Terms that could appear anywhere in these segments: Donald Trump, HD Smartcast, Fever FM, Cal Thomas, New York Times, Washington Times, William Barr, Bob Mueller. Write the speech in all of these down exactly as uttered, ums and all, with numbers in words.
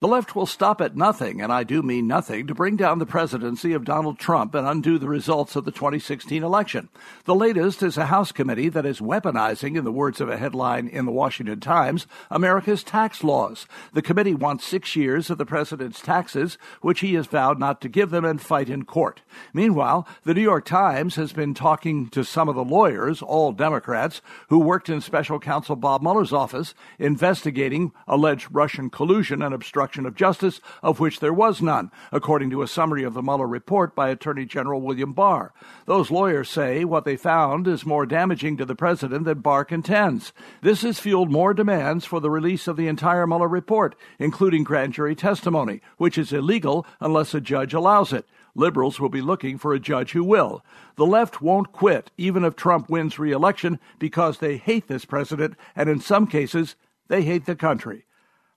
The left will stop at nothing, and I do mean nothing, to bring down the presidency of Donald Trump and undo the results of the twenty sixteen election. The latest is a House committee that is weaponizing, in the words of a headline in the Washington Times, America's tax laws. The committee wants six years of the president's taxes, which he has vowed not to give them, and fight in court. Meanwhile, the New York Times has been talking to some of the lawyers, all Democrats, who worked in special counsel Bob Mueller's office, investigating alleged Russian collusion and obstruction of justice, of which there was none, according to a summary of the Mueller report by Attorney General William Barr. Those lawyers say what they found is more damaging to the president than Barr contends. This has fueled more demands for the release of the entire Mueller report, including grand jury testimony, which is illegal unless a judge allows it. Liberals will be looking for a judge who will. The left won't quit, even if Trump wins re-election, because they hate this president, and in some cases, they hate the country.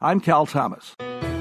I'm Cal Thomas.